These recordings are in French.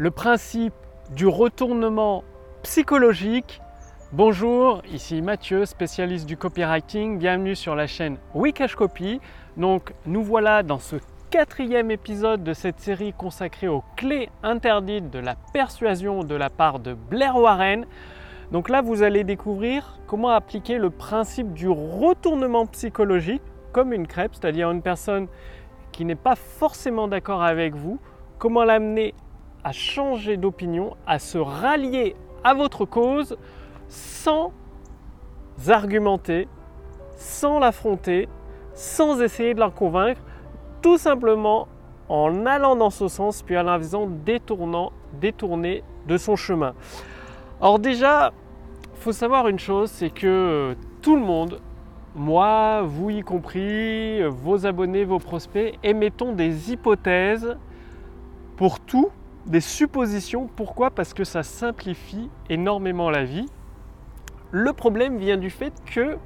Le principe du retournement psychologique. Bonjour, ici Mathieu, spécialiste du copywriting. Bienvenue sur la chaîne WeCashCopy. Donc nous voilà dans ce quatrième épisode de cette série consacrée aux clés interdites de la persuasion de la part de Blair Warren. Donc là, vous allez découvrir comment appliquer le principe du retournement psychologique comme une crêpe, c'est-à-dire une personne qui n'est pas forcément d'accord avec vous, comment l'amener à changer d'opinion, à se rallier à votre cause sans argumenter, sans l'affronter, sans essayer de la convaincre, tout simplement en allant dans ce sens puis en la faisant détourner de son chemin. Or déjà, il faut savoir une chose, c'est que tout le monde, moi, vous y compris, vos abonnés, vos prospects, émettons des hypothèses pour tout, des suppositions. Pourquoi ? Parce que ça simplifie énormément la vie. Le problème vient du fait que,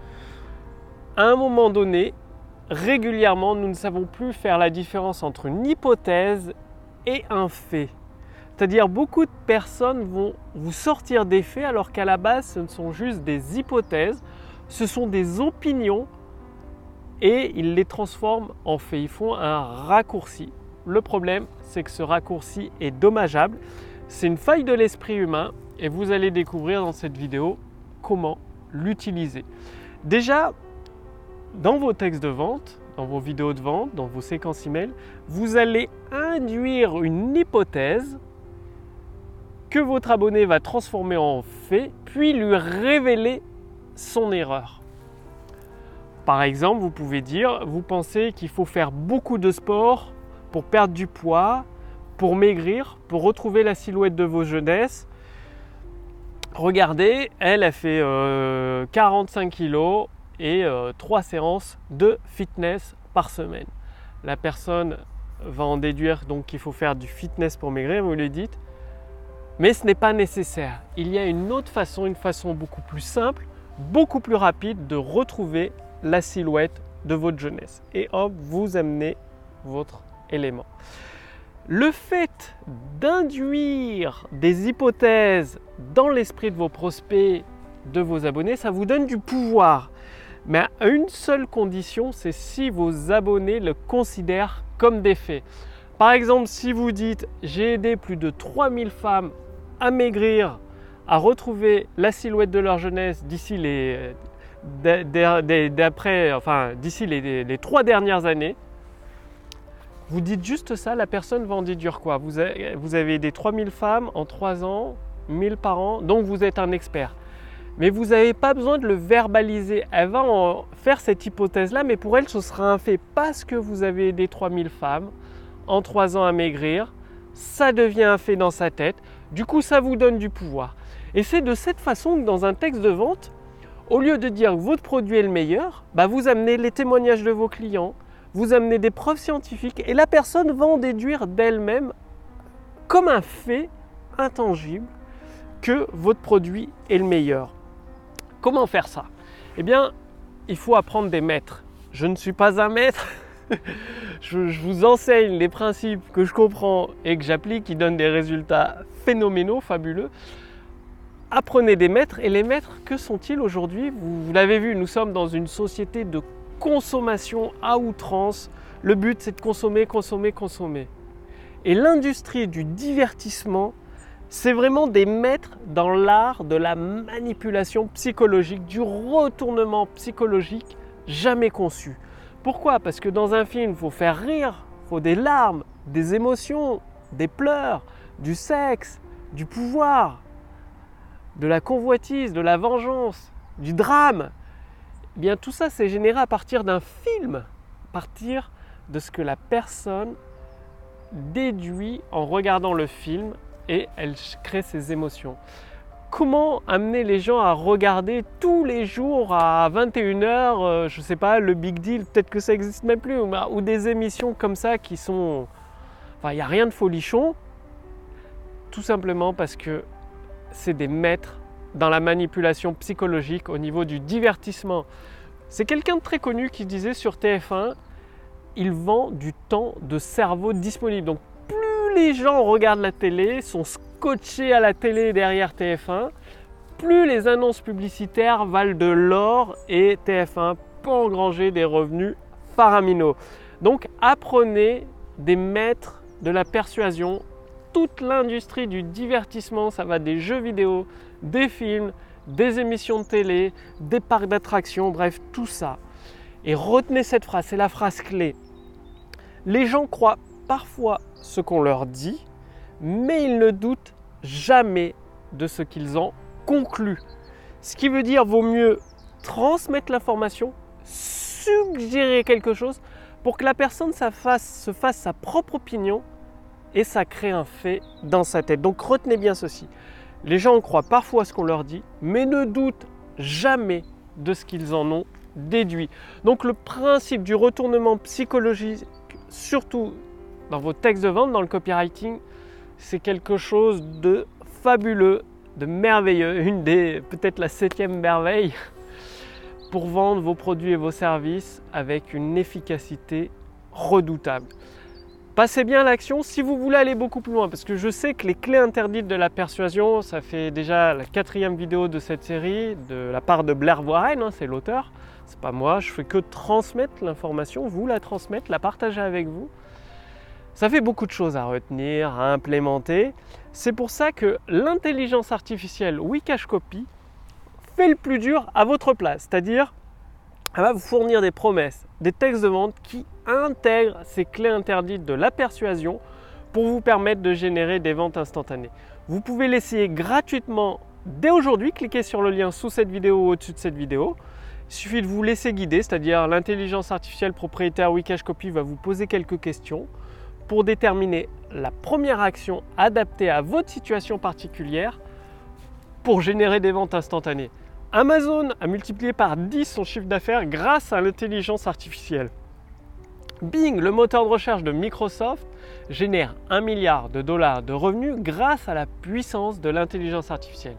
à un moment donné, régulièrement, nous ne savons plus faire la différence entre une hypothèse et un fait. C'est-à-dire, beaucoup de personnes vont vous sortir des faits alors qu'à la base, ce ne sont juste des hypothèses, ce sont des opinions et ils les transforment en faits. Ils font un raccourci. Le problème, c'est que ce raccourci est dommageable. C'est une faille de l'esprit humain et vous allez découvrir dans cette vidéo comment l'utiliser. Déjà, dans vos textes de vente, dans vos vidéos de vente, dans vos séquences email, vous allez induire une hypothèse que votre abonné va transformer en fait, puis lui révéler son erreur. Par exemple, vous pouvez dire, vous pensez qu'il faut faire beaucoup de sport pour perdre du poids, pour maigrir, pour retrouver la silhouette de vos jeunesses. Regardez, elle a fait 45 kilos et 3 séances de fitness par semaine. La personne va en déduire donc qu'il faut faire du fitness pour maigrir, vous lui dites, mais ce n'est pas nécessaire. Il y a une autre façon, une façon beaucoup plus simple, beaucoup plus rapide de retrouver la silhouette de votre jeunesse. Et hop, vous amenez votre élément. Le fait d'induire des hypothèses dans l'esprit de vos prospects, de vos abonnés, ça vous donne du pouvoir. Mais à une seule condition, c'est si vos abonnés le considèrent comme des faits. Par exemple, si vous dites « j'ai aidé plus de 3000 femmes à maigrir, à retrouver la silhouette de leur jeunesse d'ici les 3 dernières années », vous dites juste ça, la personne va en déduire quoi ? Vous avez aidé 3000 femmes en 3 ans, 1000 par an, donc vous êtes un expert. Mais vous n'avez pas besoin de le verbaliser. Elle va en faire cette hypothèse-là, mais pour elle, ce sera un fait. Parce que vous avez aidé 3000 femmes en 3 ans à maigrir, ça devient un fait dans sa tête. Du coup, ça vous donne du pouvoir. Et c'est de cette façon que dans un texte de vente, au lieu de dire que votre produit est le meilleur, bah vous amenez les témoignages de vos clients, vous amenez des preuves scientifiques et la personne va en déduire d'elle-même comme un fait intangible que votre produit est le meilleur. Comment faire ça ? Eh bien, il faut apprendre des maîtres. Je ne suis pas un maître. Je vous enseigne les principes que je comprends et que j'applique qui donnent des résultats phénoménaux, fabuleux. Apprenez des maîtres. Et les maîtres, que sont-ils aujourd'hui ? Vous l'avez vu, nous sommes dans une société de consommation à outrance. Le but, c'est de consommer, consommer, consommer. Et l'industrie du divertissement, c'est vraiment des maîtres dans l'art de la manipulation psychologique, du retournement psychologique jamais conçu. Pourquoi ? Parce que dans un film, il faut faire rire, il faut des larmes, des émotions, des pleurs, du sexe, du pouvoir, de la convoitise, de la vengeance, du drame. Eh bien, tout ça, c'est généré à partir d'un film, à partir de ce que la personne déduit en regardant le film. Et elle crée ses émotions. Comment amener les gens à regarder tous les jours à 21h, je ne sais pas, le Big Deal, peut-être que ça n'existe même plus, ou des émissions comme ça qui sont... Enfin, il n'y a rien de folichon, tout simplement parce que c'est des maîtres dans la manipulation psychologique au niveau du divertissement. C'est quelqu'un de très connu qui disait sur TF1, il vend du temps de cerveau disponible. Donc, plus les gens regardent la télé, sont scotchés à la télé derrière TF1, plus les annonces publicitaires valent de l'or et TF1 peut engranger des revenus faramineux. Donc apprenez des maîtres de la persuasion, toute l'industrie du divertissement, ça va des jeux vidéo, des films, des émissions de télé, des parcs d'attractions, bref tout ça. Et retenez cette phrase, c'est la phrase clé. Les gens croient parfois ce qu'on leur dit, mais ils ne doutent jamais de ce qu'ils en concluent. Ce qui veut dire vaut mieux transmettre l'information, suggérer quelque chose pour que la personne se fasse sa propre opinion et ça crée un fait dans sa tête. Donc retenez bien ceci. Les gens croient parfois ce qu'on leur dit, mais ne doutent jamais de ce qu'ils en ont déduit. Donc le principe du retournement psychologique, surtout dans vos textes de vente, dans le copywriting, c'est quelque chose de fabuleux, de merveilleux, peut-être la 7e merveille pour vendre vos produits et vos services avec une efficacité redoutable. Passez bien à l'action si vous voulez aller beaucoup plus loin, parce que je sais que les clés interdites de la persuasion, ça fait déjà la 4e vidéo de cette série de la part de Blair Warren, hein, c'est l'auteur, c'est pas moi, je fais que transmettre l'information, vous la transmettre, la partager avec vous. Ça fait beaucoup de choses à retenir, à implémenter. C'est pour ça que l'intelligence artificielle WeCashCopy fait le plus dur à votre place, c'est-à-dire elle va vous fournir des promesses, des textes de vente qui intègrent ces clés interdites de la persuasion pour vous permettre de générer des ventes instantanées. Vous pouvez l'essayer gratuitement dès aujourd'hui, cliquez sur le lien sous cette vidéo ou au-dessus de cette vidéo. Il suffit de vous laisser guider, c'est-à-dire l'intelligence artificielle propriétaire WeCashCopy va vous poser quelques questions pour déterminer la première action adaptée à votre situation particulière pour générer des ventes instantanées. Amazon a multiplié par 10 son chiffre d'affaires grâce à l'intelligence artificielle. Bing, le moteur de recherche de Microsoft, génère 1 milliard de dollars de revenus grâce à la puissance de l'intelligence artificielle.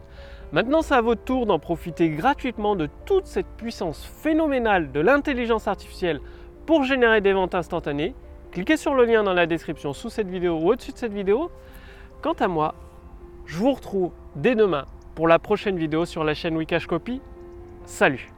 Maintenant, c'est à votre tour d'en profiter gratuitement de toute cette puissance phénoménale de l'intelligence artificielle pour générer des ventes instantanées. Cliquez sur le lien dans la description sous cette vidéo ou au-dessus de cette vidéo. Quant à moi, je vous retrouve dès demain pour la prochaine vidéo sur la chaîne WeCashCopy. Salut!